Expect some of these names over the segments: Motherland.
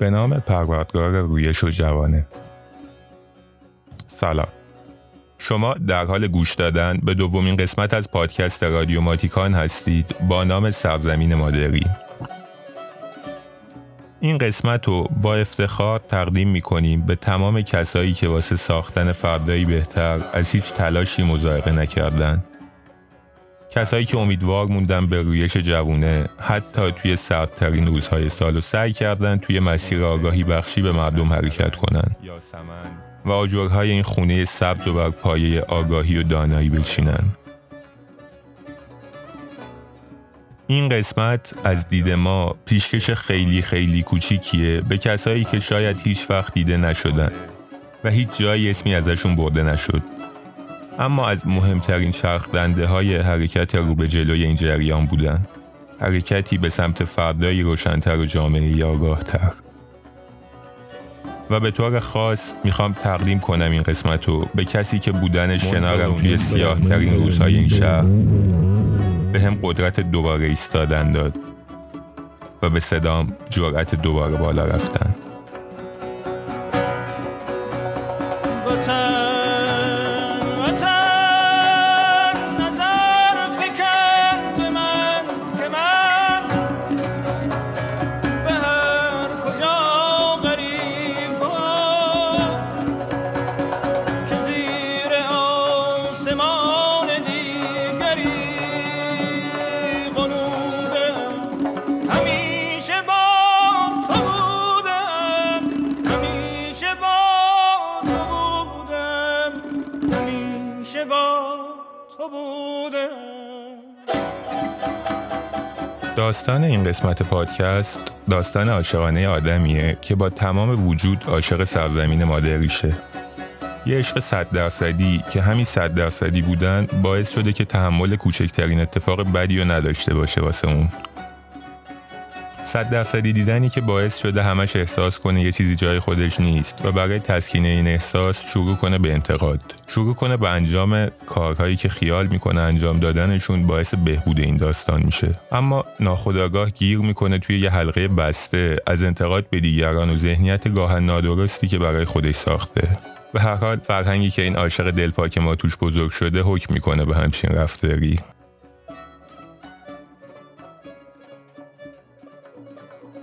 به نام پروردگار رویش و جوانه. سلام. شما در حال گوش دادن به دومین قسمت از پادکست رادیو ماتیکان هستید با نام سرزمین مادری. این قسمت رو با افتخار تقدیم می‌کنیم به تمام کسایی که واسه ساختن فردایی بهتر از هیچ تلاشی مضایقه نکردن. کسایی که امیدوار موندن به رویش جوونه حتی توی سردترین روزهای سال و سعی کردن توی مسیر آگاهی بخشی به مردم حرکت کنن و آجرهای این خونه سبز و بر پایه آگاهی و دانایی بچینن. این قسمت از دید ما پیشکش خیلی خیلی کوچیکیه به کسایی که شاید هیچ وقت دیده نشدن و هیچ جایی اسمی ازشون برده نشد، اما از مهمترین چرخ‌دنده های حرکت رو به جلوی این جریان بودن، حرکتی به سمت فردایی روشن‌تر و جامعه‌ای آگاه‌تر. و به طور خاص میخوام تقدیم کنم این قسمت رو به کسی که بودنش کنارم توی سیاه‌ترین روزهای این شهر به هم قدرت دوباره ایستادن داد و به صدام جرأت دوباره بالا رفتن. داستان این قسمت پادکست داستان عاشقانه آدمیه که با تمام وجود عاشق سرزمین مادریشه. یه عشق 100% که همین 100% بودن باعث شده که تحمل کوچکترین اتفاق بدی رو نداشته باشه واسه اون. 100% دیدنی که باعث شده همش احساس کنه یه چیزی جای خودش نیست و برای تسکین این احساس شروع کنه به انتقاد، شروع کنه به انجام کارهایی که خیال میکنه انجام دادنشون باعث بهبود این داستان میشه، اما ناخودآگاه گیر میکنه توی یه حلقه بسته از انتقاد به دیگران و ذهنیت گاهن نادرستی که برای خودش ساخته. به هر حال فرهنگی که این عاشق دلپاک ما توش بزرگ شده حکم میکنه به همچین رفتاری.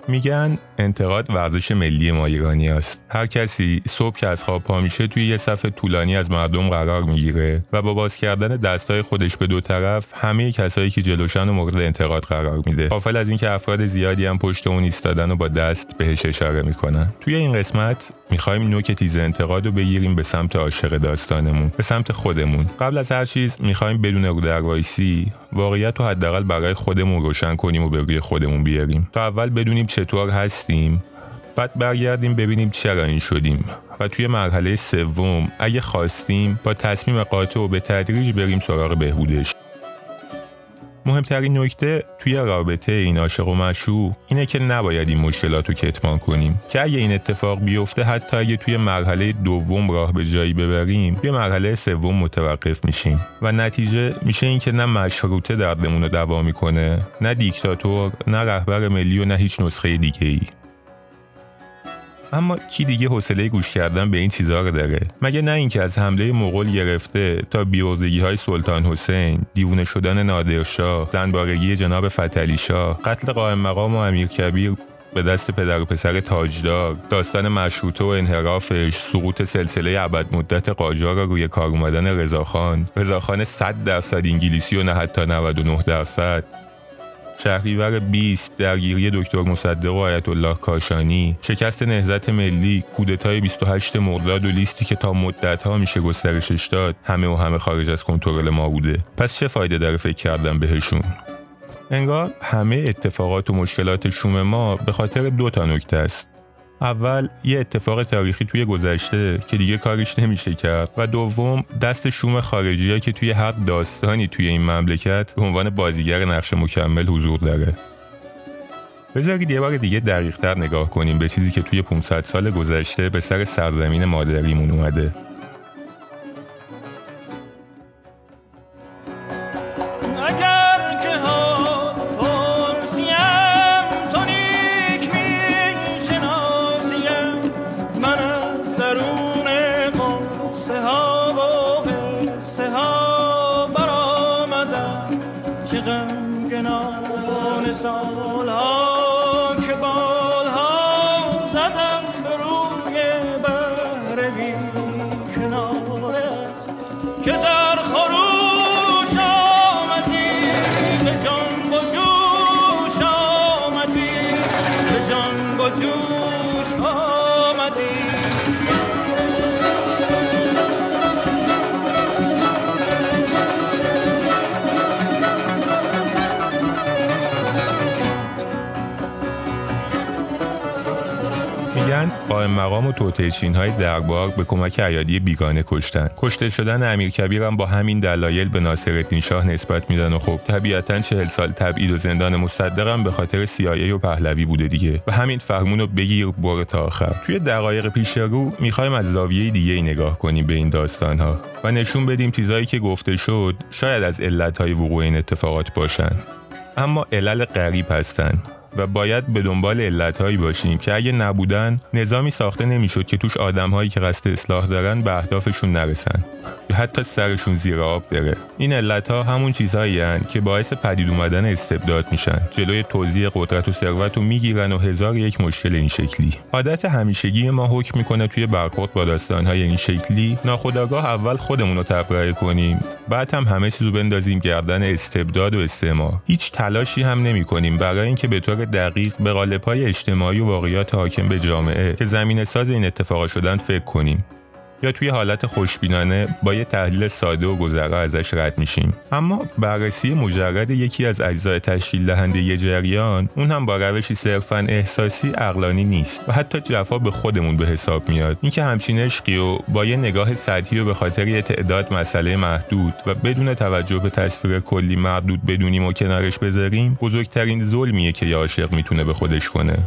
میگن انتقاد ورزش ملی ما ایرانی است. هر کسی صبح که از خواب پا میشه توی یه صف طولانی از مردم قرار میگیره و با باز کردن دستای خودش به دو طرف همه کسایی که جلوشن و مورد انتقاد قرار میده، غافل از اینکه افراد زیادی هم پشت اون ایستادن و با دست بهش اشاره میکنن. توی این قسمت میخوایم نوک تیز انتقاد رو بگیریم به سمت عاشق داستانمون، به سمت خودمون. قبل از هر چیز میخوایم بدون رو دروایسی واقعیت رو حداقل برای خودمون روشن کنیم و به روی خودمون بیاریم تا اول بدونیم چطور هستیم، بعد برگردیم ببینیم چرا این شدیم و توی مرحله سوم اگه خواستیم با تصمیم قاطع و به تدریج بریم سراغ بهبودش. مهمترین نکته توی رابطه این عاشق و معشوق اینه که نباید این مشکلات رو کتمان کنیم که اگه این اتفاق بیفته حتی اگه توی مرحله دوم راه به جایی ببریم توی مرحله سوم متوقف میشیم و نتیجه میشه این که نه مشروطه دردمون رو دوا میکنه، نه دیکتاتور، نه رهبر ملی و نه هیچ نسخه دیگه ای. اما کی دیگه حوصله گوش کردن به این چیزا رو داره؟ مگه نه اینکه از حمله مغول گرفته تا بیوزگی‌های سلطان حسین، دیوونه شدن نادرشاه، زنبارگی جناب فتحعلی شاه، قتل قائم مقام و امیرکبیر به دست پدر و پسر تاجدار، داستان مشروطه و انحرافش، سقوط سلسله ابدمدت قاجار روی کار اومدن رضاخان 100% انگلیسی و نه حتی 99%، شهریور 20 درگیری دکتر مصدق و آیت الله کاشانی، شکست نهضت ملی، کودتای 28 مرداد و لیستی که تا مدت‌ها میشه گسترشش داد، همه و همه خارج از کنترل ما بوده. پس چه فایده داره فکر کردن بهشون؟ انگار همه اتفاقات و مشکلات شوم ما به خاطر 2 نکته است. اول، یه اتفاق تاریخی توی گذشته که دیگه کارش نمیشه کرد و دوم، دست شوم خارجی‌ها که توی هر داستانی توی این مملکت به عنوان بازیگر نقش مکمل حضور داره. بذارید یه بار دیگه دقیق‌تر نگاه کنیم به چیزی که توی 500 سال گذشته به سر سرزمین مادریمون اومده. قائم مقام و توطئه‌چین‌های دربار به کمک ایادی بیگانه کشتن. کشته شدن امیرکبیر هم با همین دلایل به ناصرالدین شاه نسبت میدن و خب طبیعتاً 40 سال تبعید و زندان مصدق هم به خاطر CIA و پهلوی بوده دیگه. و همین فرمونو بگیر بره تا آخر. توی دقایق پیش رو می‌خوایم از زاویه دیگه‌ای نگاه کنیم به این داستان‌ها و نشون بدیم چیزایی که گفته شد شاید از علت‌های وقوع این اتفاقات باشن، اما علل غریب هستن. و باید به دنبال علتهایی باشیم که اگه نبودن نظامی ساخته نمیشد که توش آدمهایی که قصد اصلاح دارن به اهدافشون نرسن یا حتی سرشون زیر آب بره. این علتها همون چیزهایی هن که باعث پدید اومدن استبداد میشن، جلوی توزیع قدرت و ثروت رو میگیرن و هزار یک مشکل این شکلی. عادت همیشگی ما حکم میکنه توی برخورد با داستانهای این شکلی ناخودآگاه اول خودمون رو تبرئه کنیم، بعد هم همه چیزو بندازیم گردن استبداد و استعمار. هیچ تلاشی هم نمیکنیم برای اینکه به طور دقیق به قالب‌های اجتماعی و واقعیات حاکم به جامعه که زمینه‌ساز این اتفاقا شدن فکر کنیم، یا توی حالت خوشبینانه با یه تحلیل ساده و گذرا ازش رد میشیم. اما بررسی مجرد یکی از اجزای تشکیل دهنده یه جریان، اون هم با روشی صرفاً احساسی عقلانی نیست و حتی جفا به خودمون به حساب میاد. اینکه همچین عشقی و با یه نگاه سطحی و به خاطر یه تعداد مسئله محدود و بدون توجه به تصویر کلی محدود بدونیم و کنارش بذاریم، بزرگترین ظلمیه که یه عاشق میتونه به خودش کنه.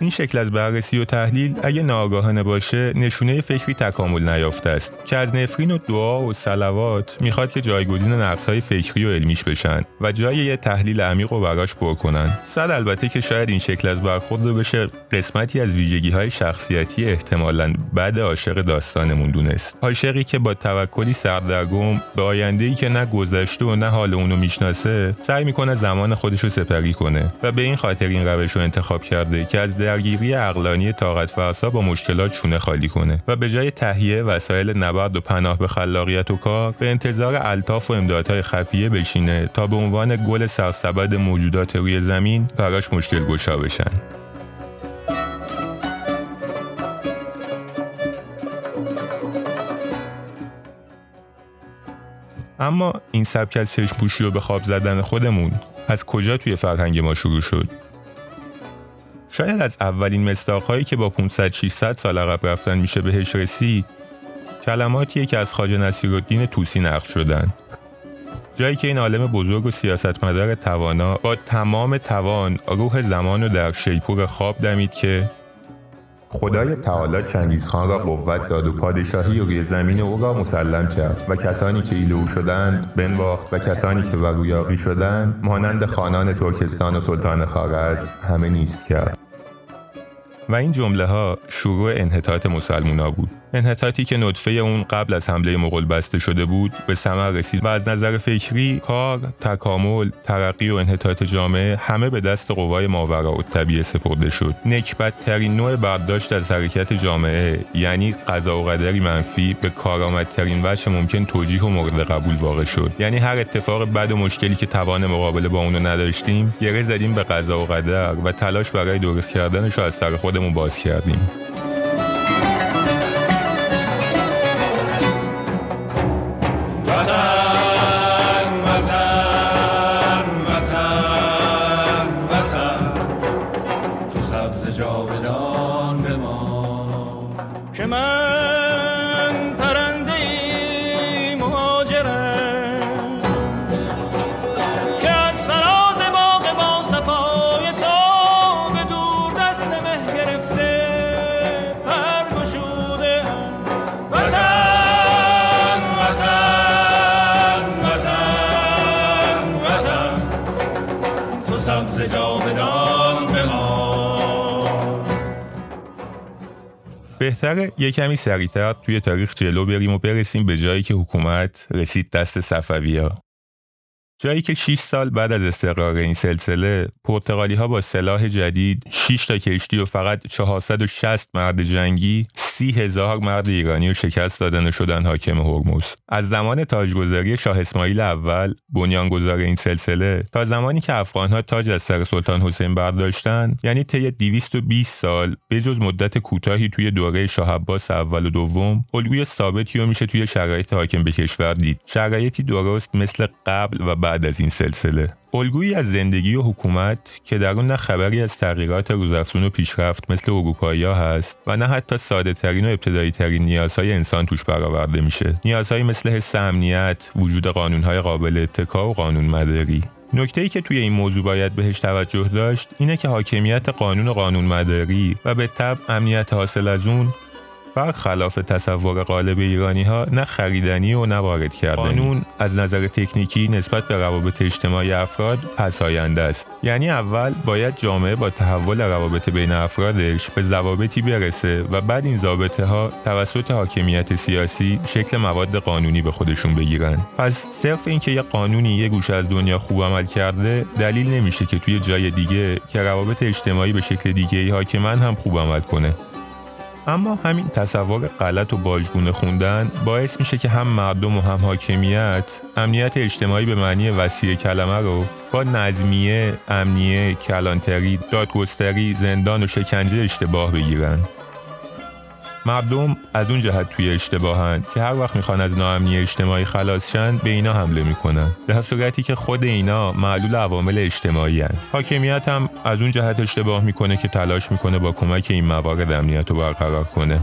این شکل از بررسی و تحلیل اگه ناآگاهانه باشه نشونه فکری تکامل نیافته است که از نفرین و دعا و صلوات میخواد که جایگزین نقص‌های فکری و علمیش بشن و جای یه تحلیل عمیق و براش پر کنن. صد البته که شاید این شکل از برخورد رو بشه قسمتی از ویژگی‌های شخصیتی احتمالاً بعد عاشق داستانمون دونست. عاشقی که با توکلی سردرگم به آینده‌ای که نه گذشته و نه حال اون رو میشناسه، سعی میکنه زمان خودش رو سپری کنه و به این خاطر این روش رو انتخاب کرده که از درگیری عقلانی طاقت فرسا با مشکلات شونه خالی کنه و به جای تهیه وسایل نبرد و پناه به خلاقیت و کار، به انتظار الطاف و امدادهای خفیه بشینه تا به عنوان گل سرسبد موجودات روی زمین براش مشکل گشا بشن. اما این سبک از چشم‌پوشی و به خواب زدن خودمون از کجا توی فرهنگ ما شروع شد؟ شاید از اولین مصداق‌هایی که با 500-600 سال عقب رفتن میشه بهش رسید، کلماتیه که از خواجه نصیرالدین طوسی نقل شدن، جایی که این عالم بزرگ و سیاستمدار توانا با تمام توان روح زمان رو در شیپور خواب دمید که خدای تعالی چنگیزخان را قوت داد و پادشاهی روی زمین او را مسلم کرد و کسانی که ایل او شدند بنواخت و کسانی که ورویاقی شدند مانند خانان ترکستان و سلطان خوارزم همه نیست کرد. و این جمله ها شروع انحطاط مسلمونا بود، انحطاطی که نطفه اون قبل از حمله مغول بسته شده بود به ثمر رسید و از نظر فکری کار، تکامل، ترقی و انحطاط جامعه همه به دست قوای ماوراءالطبیعه سپرده شد. نکبت‌ترین نوع برداشت از حرکت جامعه، یعنی قضا و قدری منفی، به کارآمدترین وجه ممکن توجیه و مورد قبول واقع شد. یعنی هر اتفاق بد و مشکلی که توان مقابله با اون رو نداشتیم، گره زدیم به قضا و قدر و تلاش برای درست کردنش از سر خودمون باز کردیم. بهتره یه کمی سریع‌تر توی تاریخ جلو بریم و برسیم به جایی که حکومت رسید دست صفوی‌ها. جایی که 6 سال بعد از استقرار این سلسله، پرتغالی‌ها با سلاح جدید 6 تا کشتی و فقط 460 مرد جنگی 30,000 مرد ایرانی رو شکست دادن و شدن حاکم هرمز. از زمان تاجگذاری شاه اسماعیل اول، بنیانگذار این سلسله، تا زمانی که افغان‌ها تاج از سر سلطان حسین برداشتن، یعنی طی 220 سال، به جز مدت کوتاهی توی دوره شاه عباس اول و دوم، الگوی ثابتی رو میشه توی شرایط حاکم به کشور دید. شرایطی درست مثل قبل و بعد از این سلسله. الگویی از زندگی و حکومت که در اون نه خبری از تغییرات روزافزون و پیشرفت مثل اروپایی‌ها هست و نه حتی ساده‌ترین و ابتدایی‌ترین نیازهای انسان توش برآورده میشه. نیازهایی مثل حس امنیت، وجود قانونهای قابل اتکا و قانونمداری. نکته‌ای که توی این موضوع باید بهش توجه داشت اینه که حاکمیت قانون و قانونمداری و به تبع امنیت حاصل از اون برخلاف تصور غالب ایرانی‌ها نه خریدنی و نه وارد کردنی. قانون از نظر تکنیکی نسبت به روابط اجتماعی افراد پساینده است. یعنی اول باید جامعه با تحول روابط بین افرادش به ضوابطی برسه و بعد این ضوابطها توسط حاکمیت سیاسی شکل مواد قانونی به خودشون بگیرن. پس صرف اینکه یه قانونی یه گوشه از دنیا خوب عمل کرده دلیل نمیشه که توی جای دیگه که روابط اجتماعی به شکل دیگه‌ای حاکمان هم خوب عمل کنه. اما همین تصور غلط و باجگونه خوندن باعث میشه که هم مردم و هم حاکمیت امنیت اجتماعی به معنی وسیع کلمه رو با نظمیه، امنیه، کلانتری، دادگستری، زندان و شکنجه اشتباه بگیرن. مردم از اون جهت توی اشتباهند که هر وقت میخوان از ناامنی اجتماعی خلاص شن به اینا حمله میکنن، در صورتی که خود اینا معلول عوامل اجتماعی هستند. حاکمیت هم از اون جهت اشتباه میکنه که تلاش میکنه با کمک این موارد امنیت رو برقرار کنه.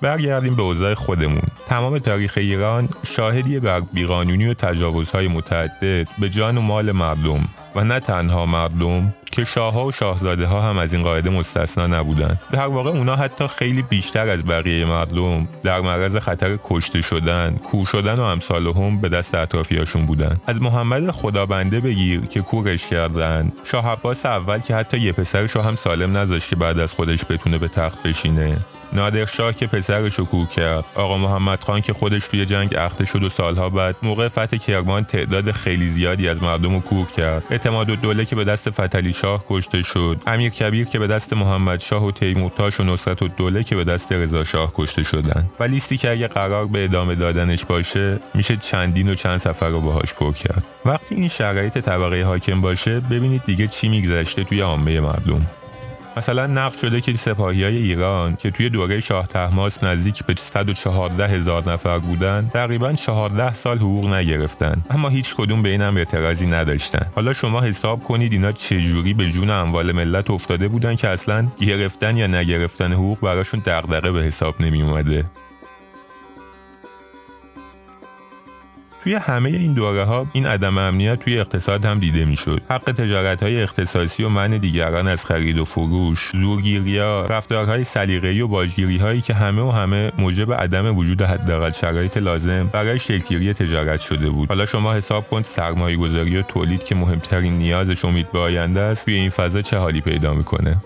برگردیم به اوضاع خودمون. تمام تاریخ ایران شاهدی بر بیقانونی و تجاوزهای متعدد به جان و مال مردم و نه تنها مردم که شاهها و شاهزاده‌ها هم از این قاعده مستثنا نبودند. در واقع اونا حتی خیلی بیشتر از بقیه مردم در معرض خطر کشته شدن، کور شدن و امثالهم به دست اطرافیاشون بودند. از محمد خدابنده بگیر که کورش کردند، شاه عباس اول که حتی یه پسرشو هم سالم نذاشت که بعد از خودش بتونه به تخت بشینه، نادرشاه که پسرش رو کور کرد، آقا محمد خان که خودش توی جنگ اخته شد و سالها بعد موقع فتح کرمان تعداد خیلی زیادی از مردم رو کور کرد، اعتمادالدوله که به دست فتحعلی شاه کشته شد، امیر کبیر که به دست محمد شاه و تیمورتاش و نصرتالدوله که به دست رضا شاه کشته شدند. و لیستی که اگه قرار به ادامه دادنش باشه میشه چندین و چند سفر رو باهاش پر کرد. وقتی این شرایط طبقه حاکم باشه ببینید دیگه چی میگذشته توی عامه مردم. مثلا نقد شده که سپاهیای ایران که توی دوره شاه طهماسب نزدیک به 114,000 نفر بودن، تقریبا 14 سال حقوق نگرفتن، اما هیچ کدوم به این امر اعتراضی نداشتن. حالا شما حساب کنید اینا چجوری به جون اموال ملت افتاده بودن که اصلا گرفتن یا نگرفتن حقوق براشون دغدغه به حساب نمی اومده. توی همه این دوره‌ها این عدم امنیت توی اقتصاد هم دیده می‌شد. حق تجارت‌های اختصاصی و منع دیگران از خرید و فروش، زورگیری‌ها، رفتارهای سلیقه‌ای و باجگیری‌هایی که همه موجب عدم وجود حداقل شرایط لازم برای شکل‌گیری تجارت شده بود. حالا شما حساب کن سرمایه‌گذاری و تولید که مهمترین نیازش امید به آینده است، توی این فضا چه حالی پیدا می‌کنه؟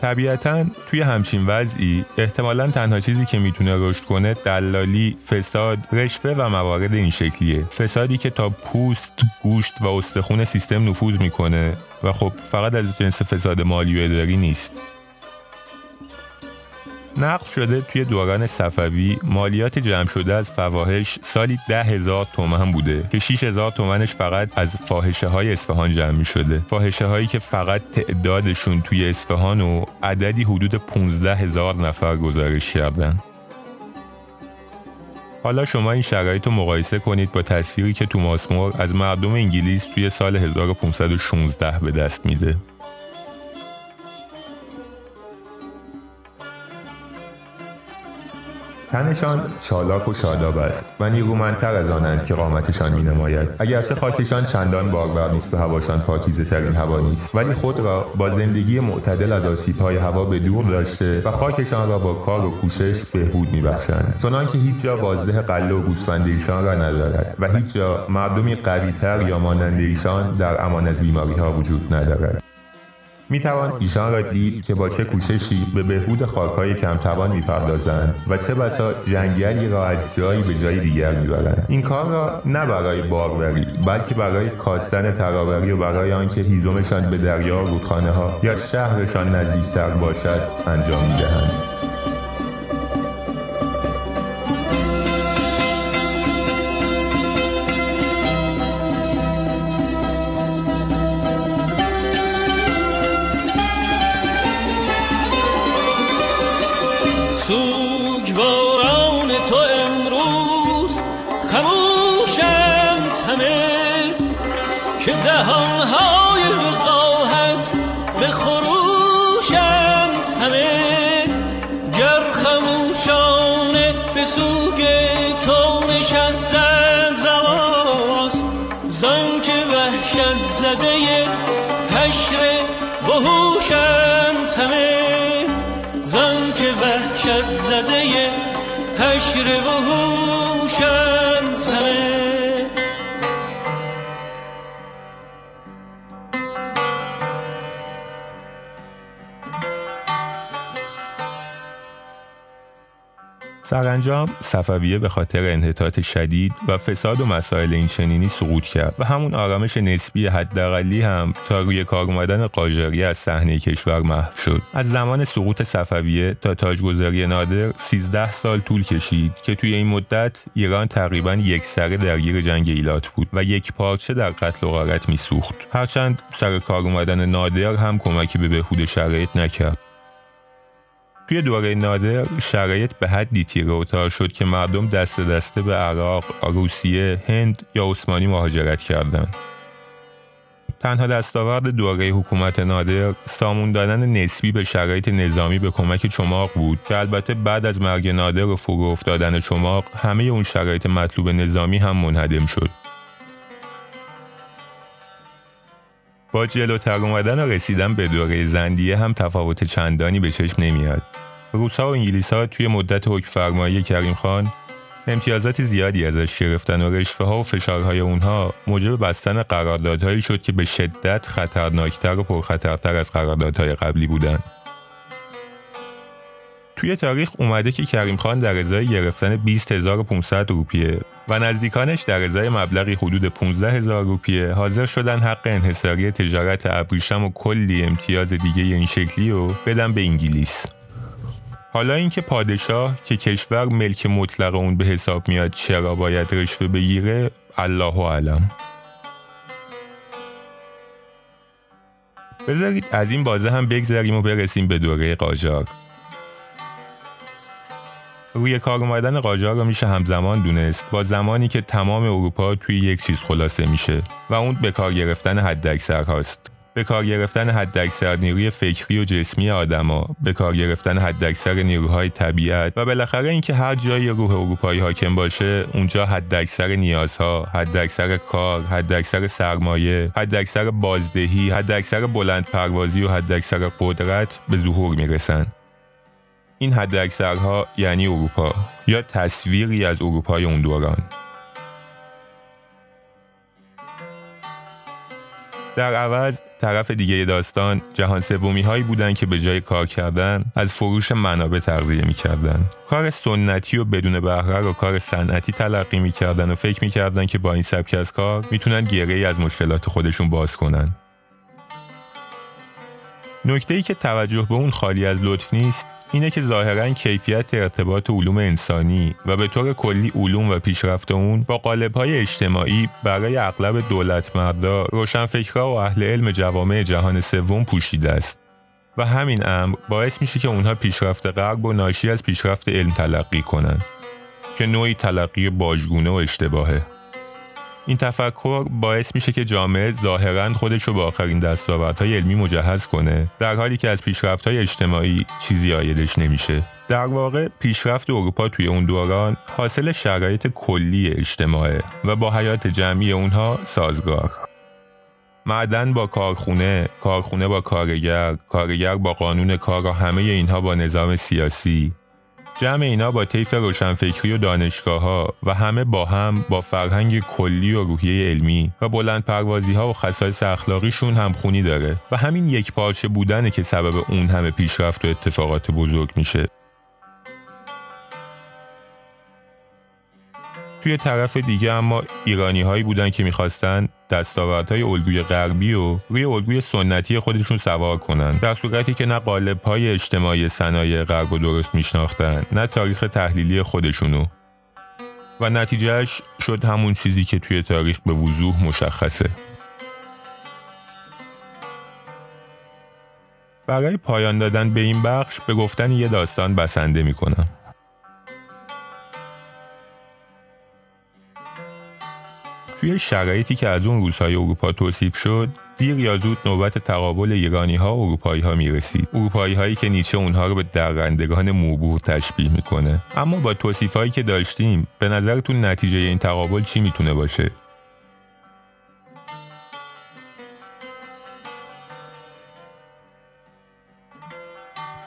طبیعتاً توی همچین وضعی احتمالاً تنها چیزی که میتونه رشد کنه دلالی، فساد، رشوه و موارد این شکلیه. فسادی که تا پوست، گوشت و استخون سیستم نفوذ میکنه و خب فقط از جنس فساد مالی و اداری نیست. نقد شده توی دوران صفوی مالیات جمع شده از فواحش سالی 10,000 تومان بوده که 6,000 تومنش فقط از فاحشه های اصفهان جمع می شده. فاحشه هایی که فقط تعدادشون توی اصفهان و عددی حدود 15,000 نفر گزارش کردن. حالا شما این شرایط رو مقایسه کنید با تصویری که توماس مور از مردم انگلیس توی سال 1516 به دست میده. تنشان چالاک و شاداب است و نیرومندتر از آنند که قامتشان می نماید. اگرچه خاکشان چندان بارور نیست و هواشان پاکیزه ترین هوا نیست، ولی خود را با زندگی معتدل از آسیب‌های هوا به دور داشته و خاکشان را با کار و کوشش بهبود می‌بخشند، چنان که هیچ جا بازده قله و گوسفند ایشان را ندارد و هیچ جا مردمی قوی‌تر یا مانند ایشان در امان از بیماری‌ها وجود ندارد. میتوان ایشان را دید که با چه کوششی به بهبود خاکهای کمتوان میپردازند و چه بسا جنگلی را از جایی به جای دیگر میبرند. این کار را نه برای باروری، بلکه برای کاستن تراوری و برای آنکه هیزمشان به دریا، رودخانه ها یا شهرشان نزدیکتر باشد انجام میدهند. سوگواران تو امروز خموشند همه، که دهانهای وقاحت به خروشند همه. گر خموشانه به سوگ تو نشستند رواست، زن که وحشت زده حشر وحوشند همه، زن که وحشت زده حشر وحوشند همه. سرانجام صفویه به خاطر انحطاط شدید و فساد و مسائل این چنینی سقوط کرد و همون آرامش نسبی حداقلی هم تا روی کار اومدن قاجاریه از صحنه کشور محو شد. از زمان سقوط صفویه تا تاجگذاری نادر 13 سال طول کشید که توی این مدت ایران تقریباً یکسره درگیر جنگ ایلات بود و یک پارچه در قتل و غارت می‌سوخت. هرچند سر کار اومدن نادر هم کمکی به بهبود شرایط نکرد. توی دوره نادر شرایط به حدی تیره و تار شد که مردم دست دسته به عراق، روسیه، هند یا عثمانی مهاجرت کردند. تنها دستاورد دوره حکومت نادر سامون دادن نسبی به شرایط نظامی به کمک چماق بود که البته بعد از مرگ نادر و فرو افتادن چماق همه اون شرایط مطلوب نظامی هم منهدم شد. با جلوتر اومدن و رسیدن به دوره زندیه هم تفاوت چندانی به چشم نمیاد. روس‌ها و انگلیس‌ها توی مدت حکمفرمایی کریم خان امتیازات زیادی ازش گرفتن و رشوه‌ها و فشارهای اونها موجب بستن قراردادهایی شد که به شدت خطرناکتر و پرخطرتر از قراردادهای قبلی بودن. توی تاریخ اومده که کریم خان در ازای گرفتن 20500 روپیه و نزدیکانش در ازای مبلغی حدود 15000 روپیه حاضر شدن حق انحصاری تجارت ابریشم و کلی امتیاز دیگه این شکلی رو بدن به انگلیس. حالا اینکه پادشاه که کشور ملک مطلق اون به حساب میاد چرا باید رشوه بگیره، الله اعلم. بذارید از این بازه هم بگذریم و برسیم به دوره قاجار. روی کار اومدن قاجار رو میشه همزمان دونست با زمانی که تمام اروپا توی یک چیز خلاصه میشه و اون به کار گرفتن حداکثر هاست. به کار گرفتن حداکثر نیروی فکری و جسمی آدما، به کار گرفتن حداکثر نیروهای طبیعت و بالاخره اینکه هر جای روح اروپایی حاکم باشه اونجا حداکثر نیازها، حداکثر کار، حداکثر سرمایه، حداکثر بازدهی، حداکثر بلندپروازی و حداکثر قدرت به ظهور میرسن. این حداکثرها یعنی اروپا یا تصویری از اروپای اون دوران. در عوض طرف دیگه داستان جهان سومی هایی بودن که به جای کار کردن از فروش منابع تغذیه می‌کردن. کار سنتی و بدون بهره رو کار صنعتی تلقی می‌کردن و فکر می‌کردن که با این سبک از کار میتونن گره‌ای از مشکلات خودشون باز کنن. نکته‌ای که توجه به اون خالی از لطف نیست اینه که ظاهراً کیفیت ارتباط علوم انسانی و به طور کلی علوم و پیشرفت اون با قالب‌های اجتماعی برای اغلب دولتمردا، روشنفکرها و اهل علم جوامع جهان سوم پوشیده است و همین امر باعث میشه که اونها پیشرفت غرب و ناشی از پیشرفت علم تلقی کنن که نوعی تلقی باجگونه و اشتباهه. این تفکر باعث میشه که جامعه ظاهراً خودش رو با آخرین دستاوردهای علمی مجهز کنه، در حالی که از پیشرفت‌های اجتماعی چیزی عایدش نمیشه. در واقع پیشرفت اروپا توی اون دوران حاصل شرایط کلی اجتماعه و با حیات جمعی اونها سازگار. معدن با کارخونه، کارخونه با کارگر، کارگر با قانون کار و همه اینها با نظام سیاسی، جمع اینا با طیف روشنفکری و دانشگاه‌ها و همه با هم با فرهنگ کلی و روحیه علمی و بلندپروازی‌ها و خصایص اخلاقیشون همخونی داره و همین یکپارچه بودنه که سبب اون همه پیشرفت و اتفاقات بزرگ میشه. توی طرف دیگه اما ایرانی‌هایی بودن که می‌خواستن دستاوردهای الگوی غربی و روی الگوی سنتی خودشون سوار کنن، در صورتی که نه قالب‌های اجتماعی صنایع غرب رو درست می‌شناختن، نه تاریخ تحلیلی خودشونو، و نتیجهش شد همون چیزی که توی تاریخ به وضوح مشخصه. برای پایان دادن به این بخش به گفتن یه داستان بسنده می‌کنم. توی شرایطی که از اون روزهای اروپا توصیف شد، دیر یا زود نوبت تقابل ایرانی‌ها و اروپایی‌ها میرسید. اروپایی‌هایی که نیچه اونها رو به درندگان موبور تشبیه میکنه. اما با توصیف‌هایی که داشتیم، به نظرتون نتیجه این تقابل چی میتونه باشه؟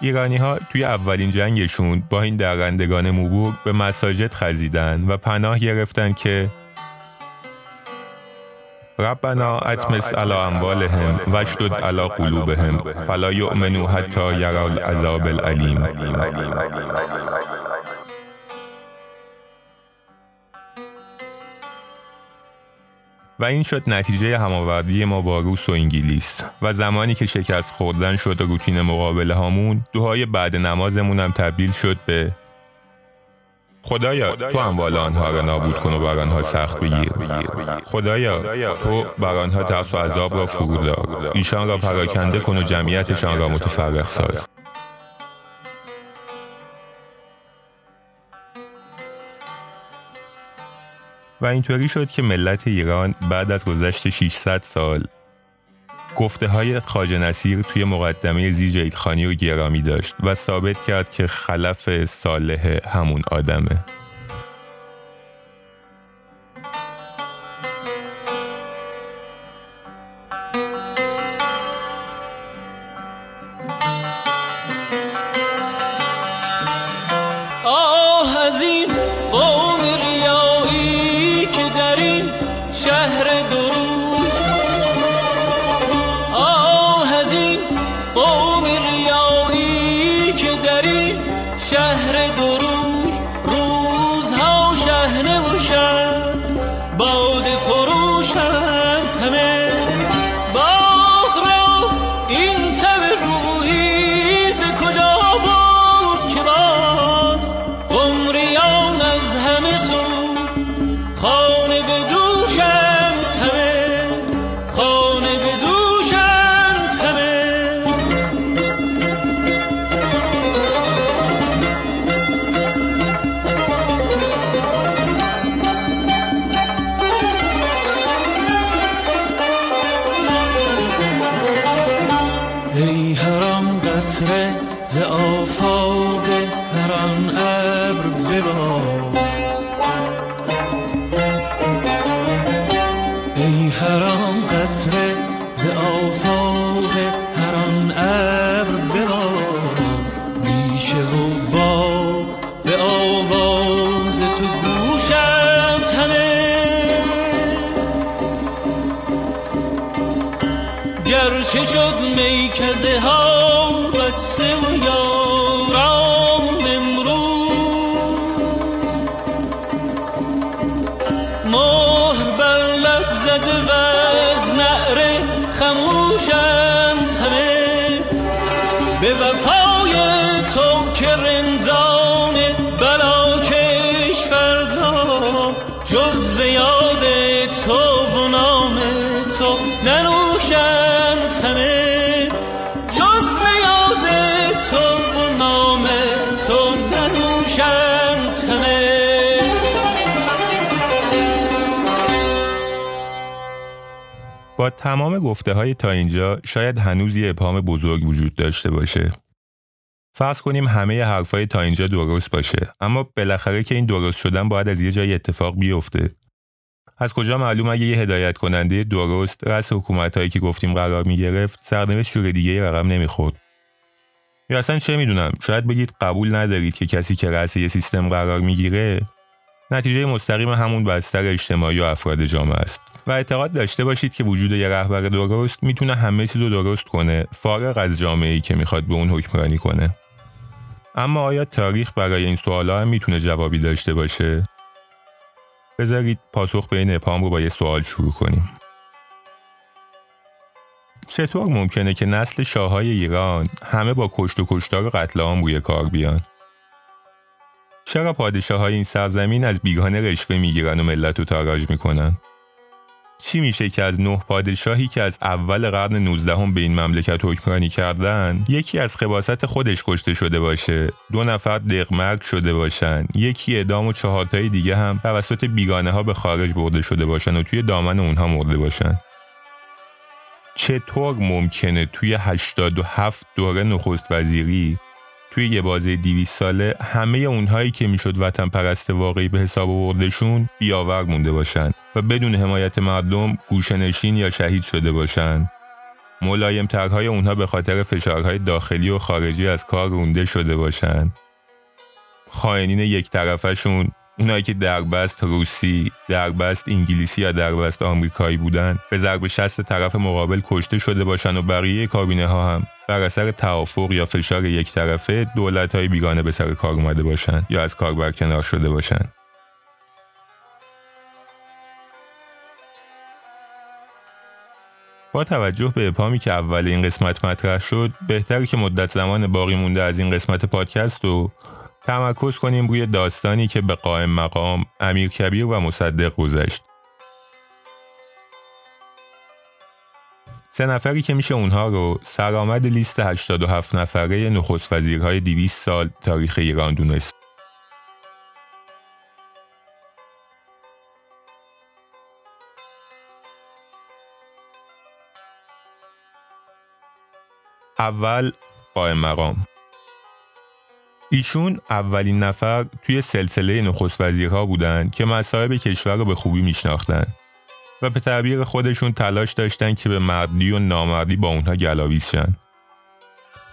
ایرانی‌ها توی اولین جنگشون با این درندگان موبور به مساجد خزیدن و پناه گرفتن که ربنا اطمس علی اموالهم واشدد علی قلوبهم فلا یؤمنوا حتی یروا العذاب العلیم. و این شد نتیجه هماوردی ما با روس و انگلیس، و زمانی که شکست خوردن شد روتین مقابله هامون، دعای بعد نمازمون هم تبدیل شد به خدایا تو اموال آنها را نابود کن و بر آنها سخت بگیر. خدایا تو بر آنها ترس و عذاب را فرو دار، ایشان را پراکنده کن و جمعیتشان را متفرق ساز. و اینطوری شد که ملت ایران بعد از گذشت 600 سال گفته های خواجه نصیر توی مقدمه زیجیدخانی و گرامی داشت و ثابت کرد که خلف صالح همون آدمه. گرچه شد میکده ها بسته و یارام امروز، مهر بر لب زده و از نعره خموشند همه. به وفای تو که رندان بلا کش فردا، جز به یاد تو و نام تو ننوشند با تمام گفته‌های تا اینجا شاید هنوز یه ابهام بزرگ وجود داشته باشه. فرض کنیم همه حرفای تا اینجا درست باشه، اما بالاخره که این درست شدن باید از یه جای اتفاق بیفته. از کجا معلوم اگه یه هدایت کننده درست رأس حکومتایی که گفتیم قرار می‌گرفت، سرنوشت جور دیگه‌ای رقم نمی‌خورد؟ یا اصلا چه می‌دونم، شاید بگید قبول ندارید که کسی که رأس یه سیستم قرار می‌گیره نتیجه مستقیم همون بستر اجتماعی و افراد جامعه است و اعتقاد داشته باشید که وجود یه رهبر درست میتونه همه چیز رو درست کنه، فارغ از جامعه‌ای که میخواد به اون حکمرانی کنه. اما آیا تاریخ برای این سوال‌ها هم میتونه جوابی داشته باشه؟ بذارید پاسخ به این ابهام رو با یه سوال شروع کنیم. چطور ممکنه که نسل شاه‌های ایران همه با کشت و کشتار و قتل عام روی کار بیان؟ چرا پادشاه‌های این سرزمین از بیگان رشوه میگیرن و ملت رو تاراج میکنن؟ چی میشه که از 9 پادشاهی که از اول قرن 19 هم به این مملکت حکمرانی کردن، یکی از خباثت خودش کشته شده باشه، 2 نفر دغمرگ شده باشن، یکی اعدام و 4 تای دیگه هم توسط بیگانه ها به خارج برده شده باشن و توی دامن اونها مرده باشن؟ چطور ممکنه توی 87 دوره نخست وزیری، توی یه بازه 200 ساله، همه اونهایی که میشد وطن پرست واقعی به حساب آوردشون بیاور مونده باشن و بدون حمایت مردم گوشه‌نشین یا شهید شده باشن؟ ملایم‌ترهای اونها به خاطر فشارهای داخلی و خارجی از کار رونده شده باشن؟ خائنین یک طرفشون، اونایی که دربست روسی، دربست انگلیسی یا دربست آمریکایی بودن، به ضرب شست طرف مقابل کشته شده باشن و بقیه کابینه ها هم بر اثر توافق یا فشار یک طرفه دولت‌های بیگانه به سر کار اومده باشن یا از کار برکنار شده باشن. با توجه به ابهامی که اول این قسمت مطرح شد، بهتره که مدت زمان باقی مونده از این قسمت پادکست رو تمرکز کنیم روی داستانی که به قائم مقام امیرکبیر و مصدق گذشت. 3 نفری که میشه اونها رو سرآمد لیست 87 نفره نخست وزیرهای 200 سال تاریخ ایران دونست. اول، قائم مقام. ایشون اولین نفر توی سلسله نخست وزیرها بودن که مصائب کشور رو به خوبی میشناختن و به تعبیر خودشون تلاش داشتن که به مردی و نامردی با اونها گلاویز شن.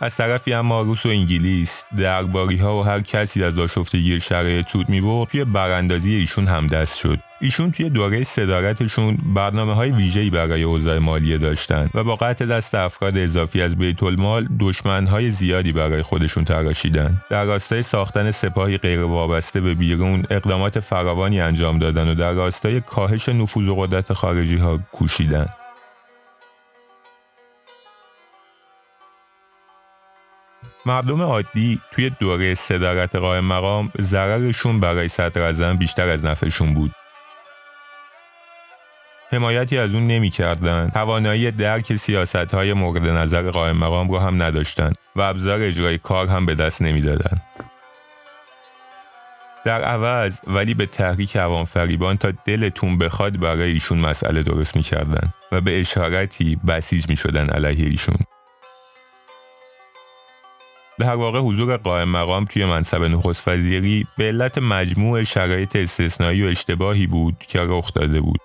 از طرفی اما روس و انگلیس، درباری ها و هر کسی از آشفتگی شرایط سود می‌برد، توی براندازی ایشون همدست شد. ایشون توی دوره صدارتشون برنامه‌های ویژه‌ای برای اوضاع مالی داشتن و با قطع دست افراد اضافی از بیت المال دشمن‌های زیادی برای خودشون تراشیدن. در راستای ساختن سپاهی غیر وابسته به بیرون اقدامات فراوانی انجام دادن و در راستای کاهش نفوذ و قدرت خارجی‌ها کوشیدن. مردم عادی توی دوره صدارت قائم مقام ضررشون برای صدراعظم بیشتر از نفعشون بود. حمایتی از اون نمی‌کردن، توانایی درک سیاست‌های مورد نظر قائم مقام رو هم نداشتن و ابزار اجرای کار هم به دست نمی‌دادن. در عوض ولی به تحریک عوام فریبان تا دلتون بخواد برای ایشون مسئله درست می‌کردن و به اشارتی بسیج می‌شدن علیه ایشون. در واقع حضور قائم مقام توی منصب نخست وزیری به علت مجموع شرایط استثنایی و اشتباهی بود که رخ داده بود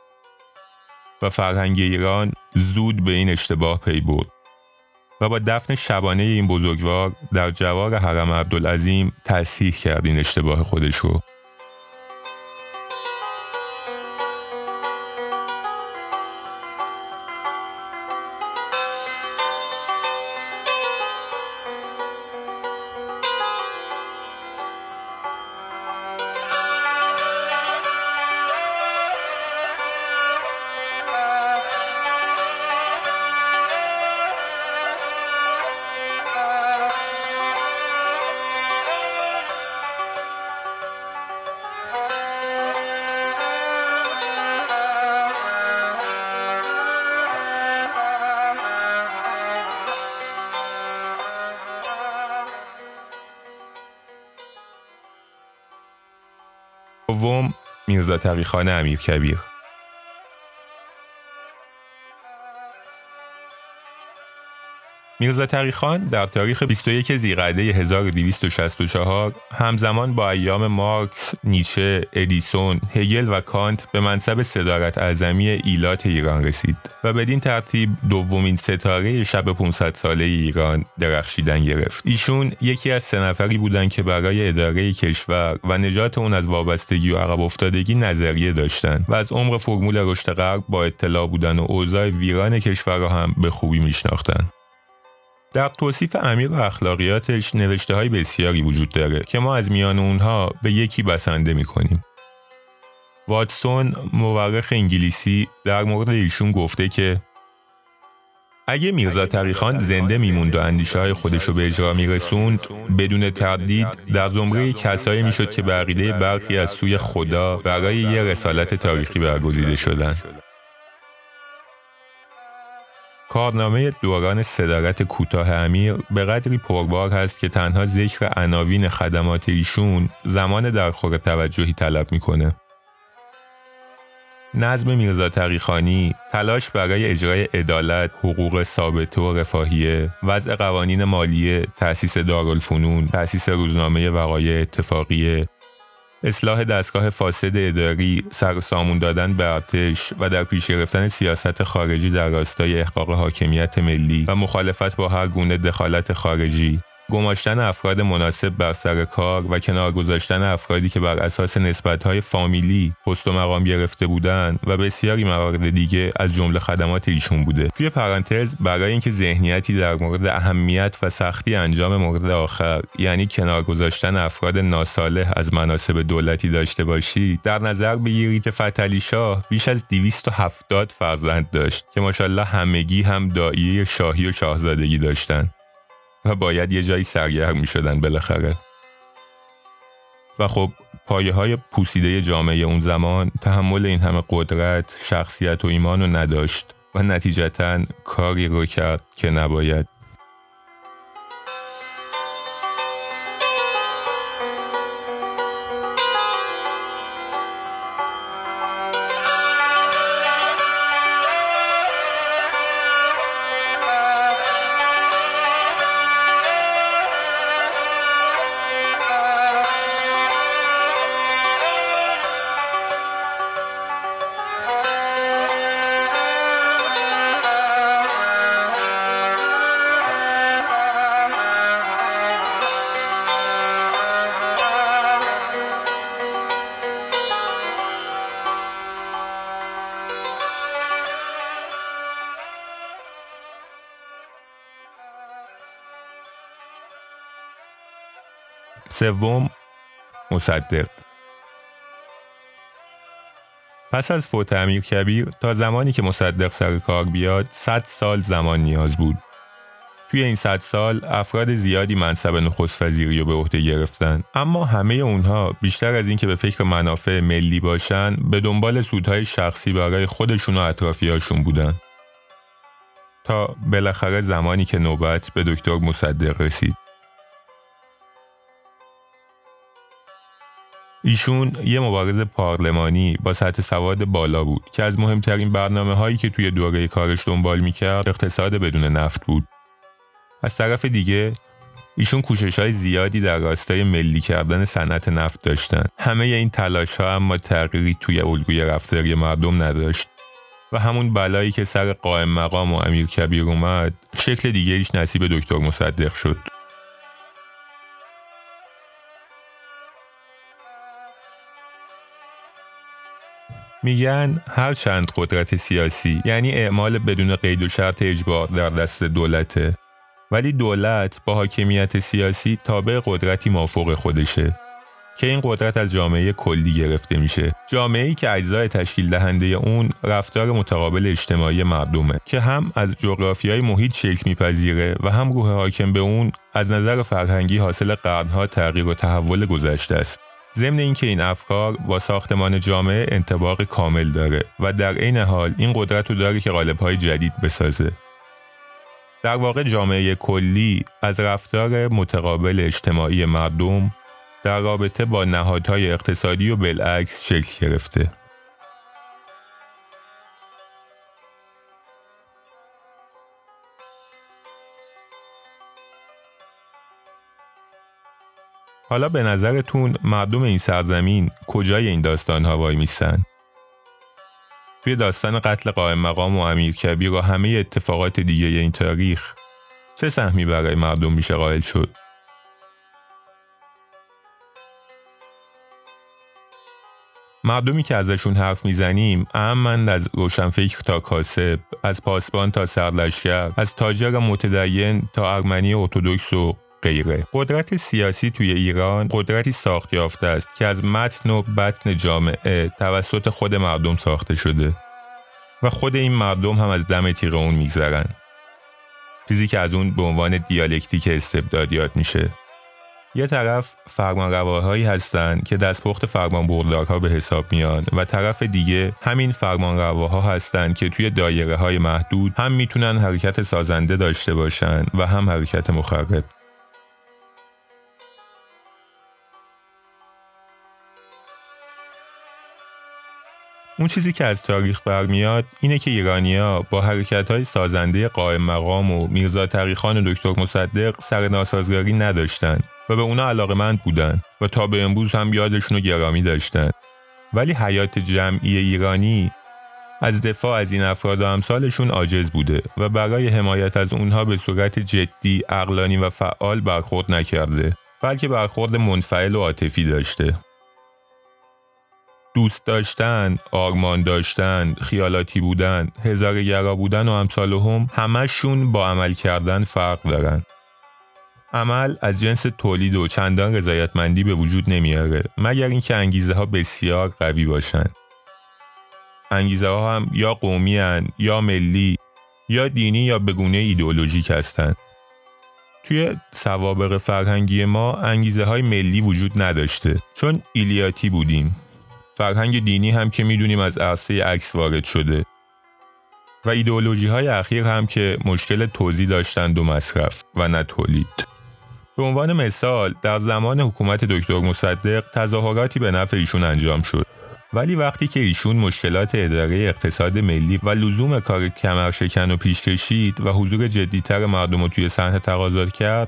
و فرهنگ ایران زود به این اشتباه پی برد و با دفن شبانه این بزرگوار در جوار حرم عبدالعظیم تصحیح کرد این اشتباه خودش رو. دوم، میرزا تقی‌خان امیرکبیر. میرزا تقی خان در تاریخ 21 ذیقعده 1264 همزمان با ایام مارکس، نیچه، ادیسون، هگل و کانت به منصب صدارت اعظمی ایلات ایران رسید و بدین ترتیب دومین ستاره شب 500 ساله ایران درخشیدن گرفت. ایشون یکی از سه نفری بودند که برای اداره کشور و نجات اون از وابستگی و عقب افتادگی نظریه داشتند و از عمر فرمول رشد غرب با اطلاع بودن و اوضاع ویران کشور را هم به خوبی میشناختند. در توصیف امیر و اخلاقیاتش نوشته‌های بسیاری وجود داره که ما از میان اونها به یکی بسنده می‌کنیم. واتسون، مورخ انگلیسی، در مورد ایشون گفته که اگه میرزا تقی خان زنده میموند و اندیشه‌های خودش رو به اجرا می‌رسوند، بدون تردید در زمره کسایی میشد که به عقیده برخی از سوی خدا برای یه رسالت تاریخی برگزیده شدن. کارنامه دوران صدارت کوتاه امیر به قدری پربار هست که تنها ذکر عناوین خدمات ایشون زمان درخور توجهی طلب میکنه. نظم میرزا تقی خانی، تلاش برای اجرای عدالت، حقوق ثابته و رفاهیه، وضع قوانین مالیه، تأسیس دارالفنون، تأسیس روزنامه وقایع اتفاقیه، اصلاح دستگاه فاسد اداری، سر و سامون دادن به ارتش و در پیش گرفتن سیاست خارجی در راستای احقاق حاکمیت ملی و مخالفت با هر گونه دخالت خارجی، گماشتن افراد مناسب بر سر کار و کنار گذاشتن افرادی که بر اساس نسبت‌های فامیلی پست و مقام گرفته بودند و بسیاری موارد دیگه از جمله خدمات ایشون بوده. توی پرانتز برای اینکه ذهنیتی در مورد اهمیت و سختی انجام مورد آخر، یعنی کنار گذاشتن افراد ناصالح از مناصب دولتی داشته باشی، در نظر بگیرید که فتحعلی شاه بیش از 270 فرزند داشت که ماشاءالله همگی هم داعیه شاهی و شاهزادگی داشتند و باید یه جایی سرگرم می شدن بالاخره. و خب پایه های پوسیده جامعه اون زمان تحمل این همه قدرت، شخصیت و ایمان رو نداشت و نتیجتاً کاری رو کرد که نباید. سوم، مصدق. پس از فوت امیر کبیر تا زمانی که مصدق سر کار بیاد 100 سال زمان نیاز بود. توی این 100 سال افراد زیادی منصب نخست وزیری رو به عهده گرفتن، اما همه اونها بیشتر از این که به فکر منافع ملی باشن، به دنبال سودهای شخصی برای خودشون و اطرافیاشون بودن. تا بالاخره زمانی که نوبت به دکتر مصدق رسید، ایشون یه مبارز پارلمانی با سطح سواد بالا بود که از مهمترین برنامه‌هایی که توی دوره کارش دنبال می‌کرد اقتصاد بدون نفت بود. از طرف دیگه ایشون کوشش‌های زیادی در راستای ملی کردن صنعت نفت داشتن. همه این تلاش‌ها اما تغییری توی الگوی رفتاری مردم نداشت و همون بلایی که سر قائم مقام و امیر کبیر اومد، شکل دیگه‌ایش نصیب دکتر مصدق شد. میگن هر چند قدرت سیاسی یعنی اعمال بدون قید و شرط اجبار در دست دولته، ولی دولت با حاکمیت سیاسی تابع قدرتی مافوق خودشه که این قدرت از جامعه کلی گرفته میشه، جامعه‌ای که اجزای تشکیل دهنده اون رفتار متقابل اجتماعی مردمه که هم از جغرافیای محیط شکل میپذیره و هم روح حاکم به اون از نظر فرهنگی حاصل قرنها تغییر و تحول گذشته است. ضمن اینکه این افکار با ساختمان جامعه انطباق کامل داره و در عین حال این قدرت رو داره که قالب‌های جدید بسازه. در واقع جامعه کلی از رفتار متقابل اجتماعی مردم در رابطه با نهادهای اقتصادی و بالعکس شکل گرفته. حالا به نظرتون مردم این سرزمین کجای این داستان‌ها وای میسن؟ توی داستان قتل قائم مقام و امیرکبیر و همه اتفاقات دیگه این تاریخ چه سهمی برای مردم میشه قائل شد؟ مردمی که ازشون حرف میزنیم عمن از روشنفکر تا کاسب، از پاسبان تا سرلشکر، از تاجر متدین تا ارمنی ارتدوکس و غیره. قدرت سیاسی توی ایران قدرتی ساخت یافته است که از متن و بطن جامعه توسط خود مردم ساخته شده و خود این مردم هم از دم تیغ اون میگذرن. چیزی که از اون به عنوان دیالکتیک استبداد یاد میشه. یه طرف فرمانرواهایی هستن که دستپخت فرمانبردارها به حساب میان و طرف دیگه همین فرمانرواها هستن که توی دایره‌های محدود هم میتونن حرکت سازنده داشته باشن و هم حرکت مخرب. اون چیزی که از تاریخ برمیاد اینه که ایرانی‌ها با حرکت‌های سازنده قائم مقام و میرزا تقی خان و دکتر مصدق سر ناسازگاری نداشتن و به اونا علاقه‌مند بودن و تا به امروز هم یادشون رو گرامی داشتن. ولی حیات جمعی ایرانی از دفاع از این افراد و امثالشون عاجز بوده و برای حمایت از اونها به صورت جدی، عقلانی و فعال برخورد نکرده، بلکه برخورد منفعل و عاطفی داشته. دوست داشتن، آرمان داشتن، خیالاتی بودن، هزارگرا بودن و امثالهم همشون با عمل کردن فرق دارن. عمل از جنس تولید و چندان رضایتمندی به وجود نمیاره مگر اینکه انگیزه ها بسیار قوی باشن. انگیزه ها هم یا قومی هن، یا ملی، یا دینی یا بگونه ایدئولوژیک هستن. توی سوابق فرهنگی ما انگیزه های ملی وجود نداشته چون ایلیاتی بودیم. فرهنگ دینی هم که میدونیم از عرصه عکس وارد شده و ایدئولوژی های اخیر هم که مشکل توزیع داشتند و مصرف و نه تولید. به عنوان مثال در زمان حکومت دکتر مصدق تظاهراتی به نفع ایشون انجام شد، ولی وقتی که ایشون مشکلات اداره اقتصاد ملی و لزوم کار کمرشکن و پیش کشید و حضور جدیتر مردم رو توی صحنه تقاضا کرد،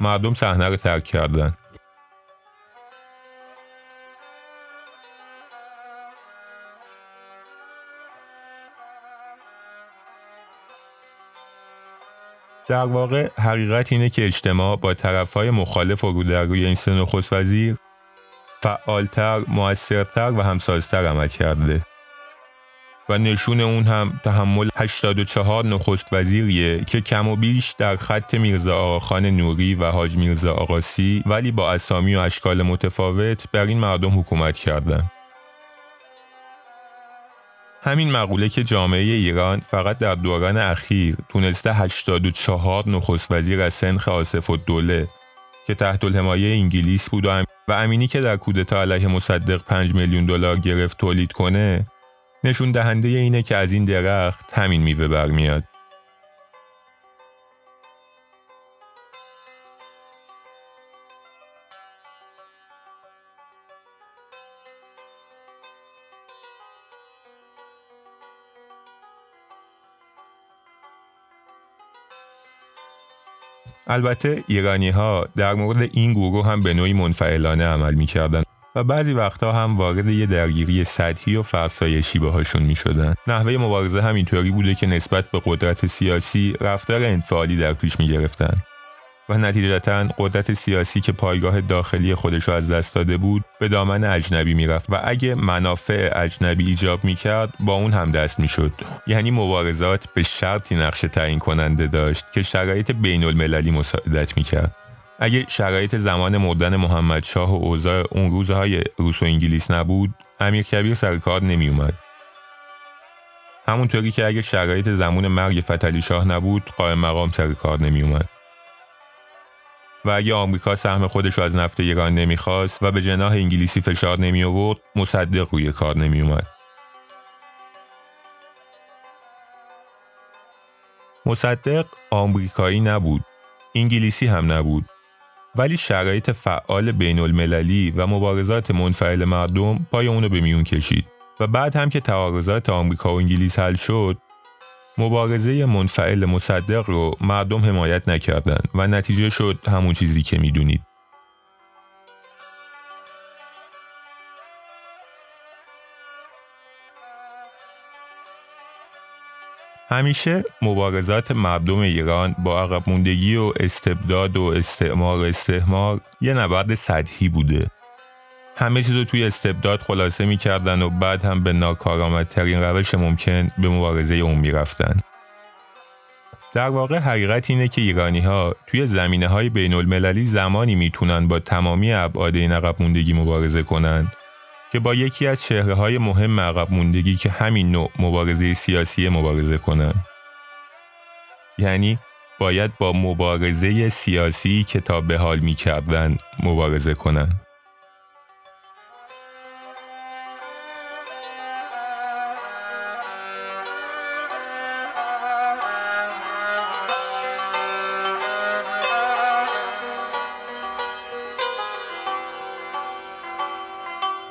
مردم صحنه رو ترک کردند. در واقع حقیقت اینه که اجتماع با طرف‌های مخالف و رو در روی این سه نخست وزیر فعالتر، مؤثرتر و همسازتر عمل کرده و نشون اون هم تحمل 84 نخست وزیریه که کم و بیش در خط میرزا آقاخان نوری و حاج میرزا آقاسی، ولی با اسامی و اشکال متفاوت بر این مردم حکومت کردن. همین مقوله که جامعه ایران فقط در دوران اخیر تونسته 84 نخست وزیر از سنخ آصف الدوله که تحت الحمایه انگلیس بود و امینی که در کودتا علیه مصدق 5 میلیون دلار گرفت تولید کنه، نشون دهنده اینه که از این درخت همین میوه برمیاد. البته ایرانی‌ها در مورد این گروه هم به نوعی منفعلانه عمل می‌کردند و بعضی وقتها هم وارد یه درگیری سطحی و فرسایشی باهاشون می‌شدن. نحوه مبارزه هم اینطوری بوده که نسبت به قدرت سیاسی رفتار انفعالی در پیش می‌گرفتن و نتیجتاً قدرت سیاسی که پایگاه داخلی خودش رو از دست داده بود به دامن اجنبی می‌رفت و اگه منافع اجنبی ایجاب می‌کرد با اون هم دست می‌شد. یعنی مبارزات به شرطی نقش تعیین کننده داشت که شرایط بین‌المللی مساعدت می‌کرد. اگه شرایط زمان مردن محمدشاه و اوضاع اون روزهای روس و انگلیس نبود، امیرکبیر سر کار نمی‌اومد. همونطوری که اگه شرایط زمان مرگ فتحعلی شاه نبود، قائم مقام سر کار نمی‌اومد. و اگه آمریکا سهم خودش رو از نفت ایران نمیخواست و به جناح انگلیسی فشار نمی آورد، مصدق روی کار نمی اومد. مصدق آمریکایی نبود، انگلیسی هم نبود، ولی شرایط فعال بین المللی و مبارزات منفعل مردم پای اونو به میون کشید و بعد هم که تعارضات آمریکا و انگلیس حل شد، مبارزه منفعل مصدق رو مردم حمایت نکردند و نتیجه شد همون چیزی که میدونید. همیشه مبارزات مردم ایران با عقب ماندگی و استبداد و استعمار یه نبرد سطحی بوده. همه چیز رو توی استبداد خلاصه می‌کردن و بعد هم به ناکارآمدترین روش ممکن به مبارزه اون می‌رفتن. در واقع حقیقت اینه که ایرانی‌ها توی زمینه‌های بین‌المللی زمانی میتونن با تمامی ابعاد این عقب ماندگی مبارزه کنن که با یکی از چهره‌های مهم عقب ماندگی که همین نوع مبارزه سیاسی مبارزه کنن. یعنی باید با مبارزه سیاسی که تا به حال می‌کردن مبارزه کنن.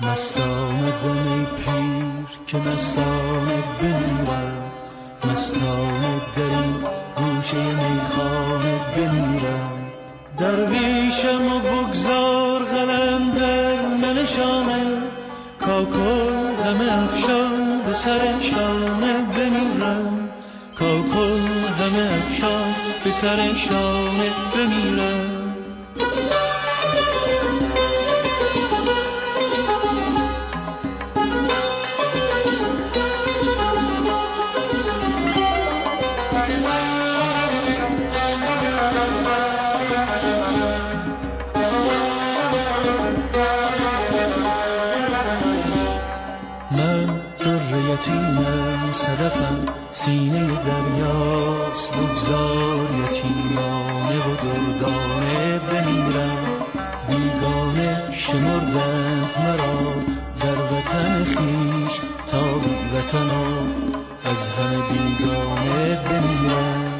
مستان دم پیر که مستان بمیرم، مستان در این گوشه میخانه بمیرم، درویشم و بگذار قلم در منشانه، کاکل همه افشان به سرشانه بمیرم، کاکل همه افشان به سرشانه بمیرم. سینه دریاست بگذار یتیمانه و دردانه بمیرم، بیگانه شمردت مرا در وطن خویش تا بی وطن و از همه بیگانه بمیرم.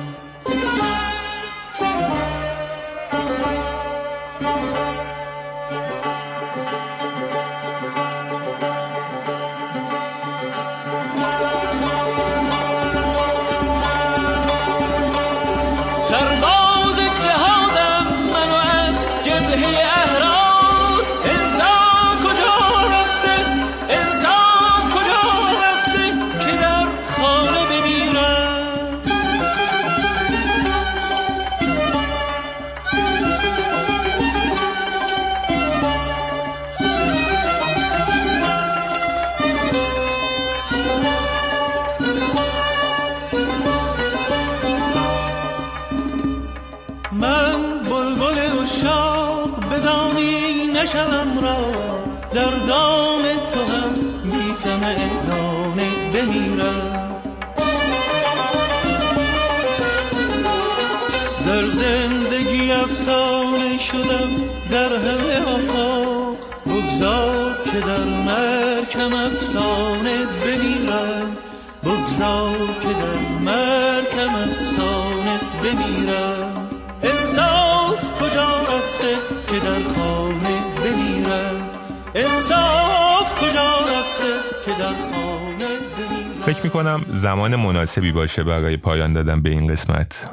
در زندگی افسانه شدم در همه آفاق، بگذار که در مرکم افسانه بمیرم، بگذار که در مرکم افسانه بمیرم، انصاف کجا رفته که در خانه بمیرم، انصاف کجا رفته که در خانه بمیرم. فکر میکنم زمان مناسبی باشه برای پایان دادن به این قسمت.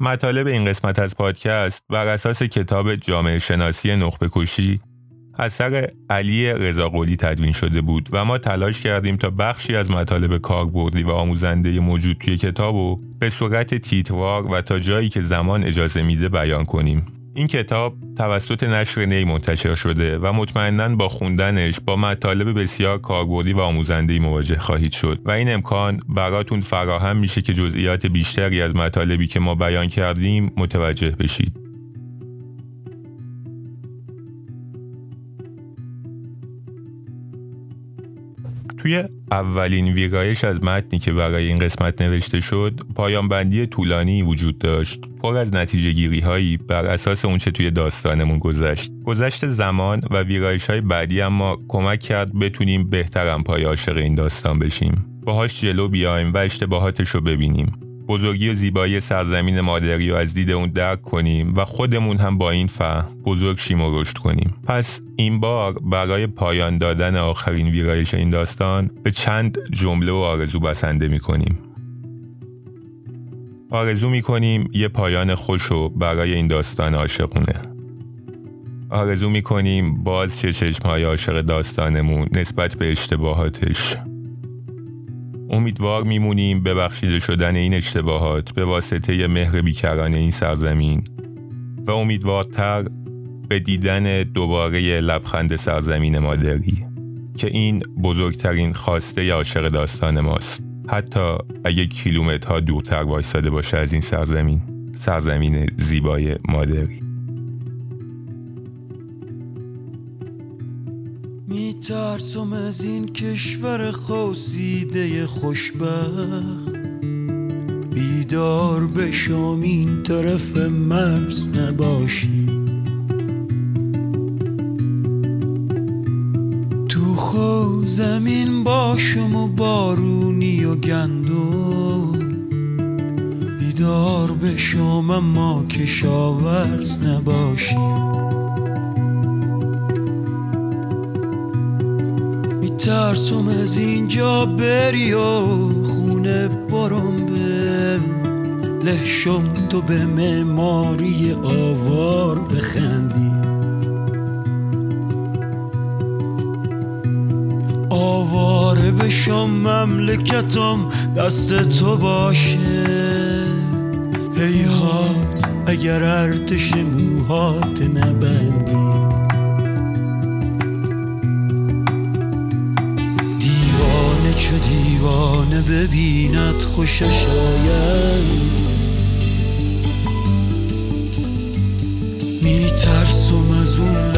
مطالب این قسمت از پادکست بر اساس کتاب جامعه شناسی نخبه‌کشی اثر علی رضاقلی تدوین شده بود و ما تلاش کردیم تا بخشی از مطالب کاربردی و آموزنده موجود توی کتابو به صورت تیتروار و تا جایی که زمان اجازه میده بیان کنیم. این کتاب توسط نشر نی منتشر شده و مطمئناً با خوندنش با مطالب بسیار کاربردی و آموزنده‌ای مواجه خواهید شد و این امکان براتون فراهم میشه که جزئیات بیشتری از مطالبی که ما بیان کردیم متوجه بشید. توی اولین ویرایش از متنی که برای این قسمت نوشته شد، پایان‌بندی طولانی وجود داشت، پر از نتیجه‌گیری‌هایی بر اساس اونچه توی داستانمون گذشت زمان و ویرایش‌های بعدی اما کمک کرد بتونیم بهترم پای عاشق این داستان بشیم، باهاش جلو بیایم و اشتباهاتش رو ببینیم، بزرگی و زیبایی سرزمین مادری رو از دید اون درک کنیم و خودمون هم با این فهم بزرگ شیم و رشد کنیم. پس این بار برای پایان دادن آخرین ویرایش این داستان به چند جمله و آرزو بسنده می‌کنیم. آرزو می‌کنیم یه پایان خوش و برای این داستان عاشقونه. آرزو می‌کنیم باز چشم‌های عاشق داستانمون نسبت به اشتباهاتش. امیدوار میمونیم ببخشیده شدن این اشتباهات به واسطه مهر بیکرانه این سرزمین و امیدوارتر به دیدن دوباره لبخند سرزمین مادری که این بزرگترین خواسته عاشق داستان ماست، حتی اگه کیلومترها دورتر وایساده باشه از این سرزمین، سرزمین زیبای مادری. میترسم از این کشور خوزیده خوشبخت، بیدار بشم این طرف مرز نباشی، تو خوزمین باشم و بارونی و گندون، بیدار بشم اما کشاورز نباشی. ترسم از اینجا بری و خونه برم، به لحشم تو به معماری آوار بخندی، آواره بشم مملکتم دست تو باشه، هیهات اگر ارتش موهات نبندی. چه دیوانه ببیند خوشش آید، میترسم از اون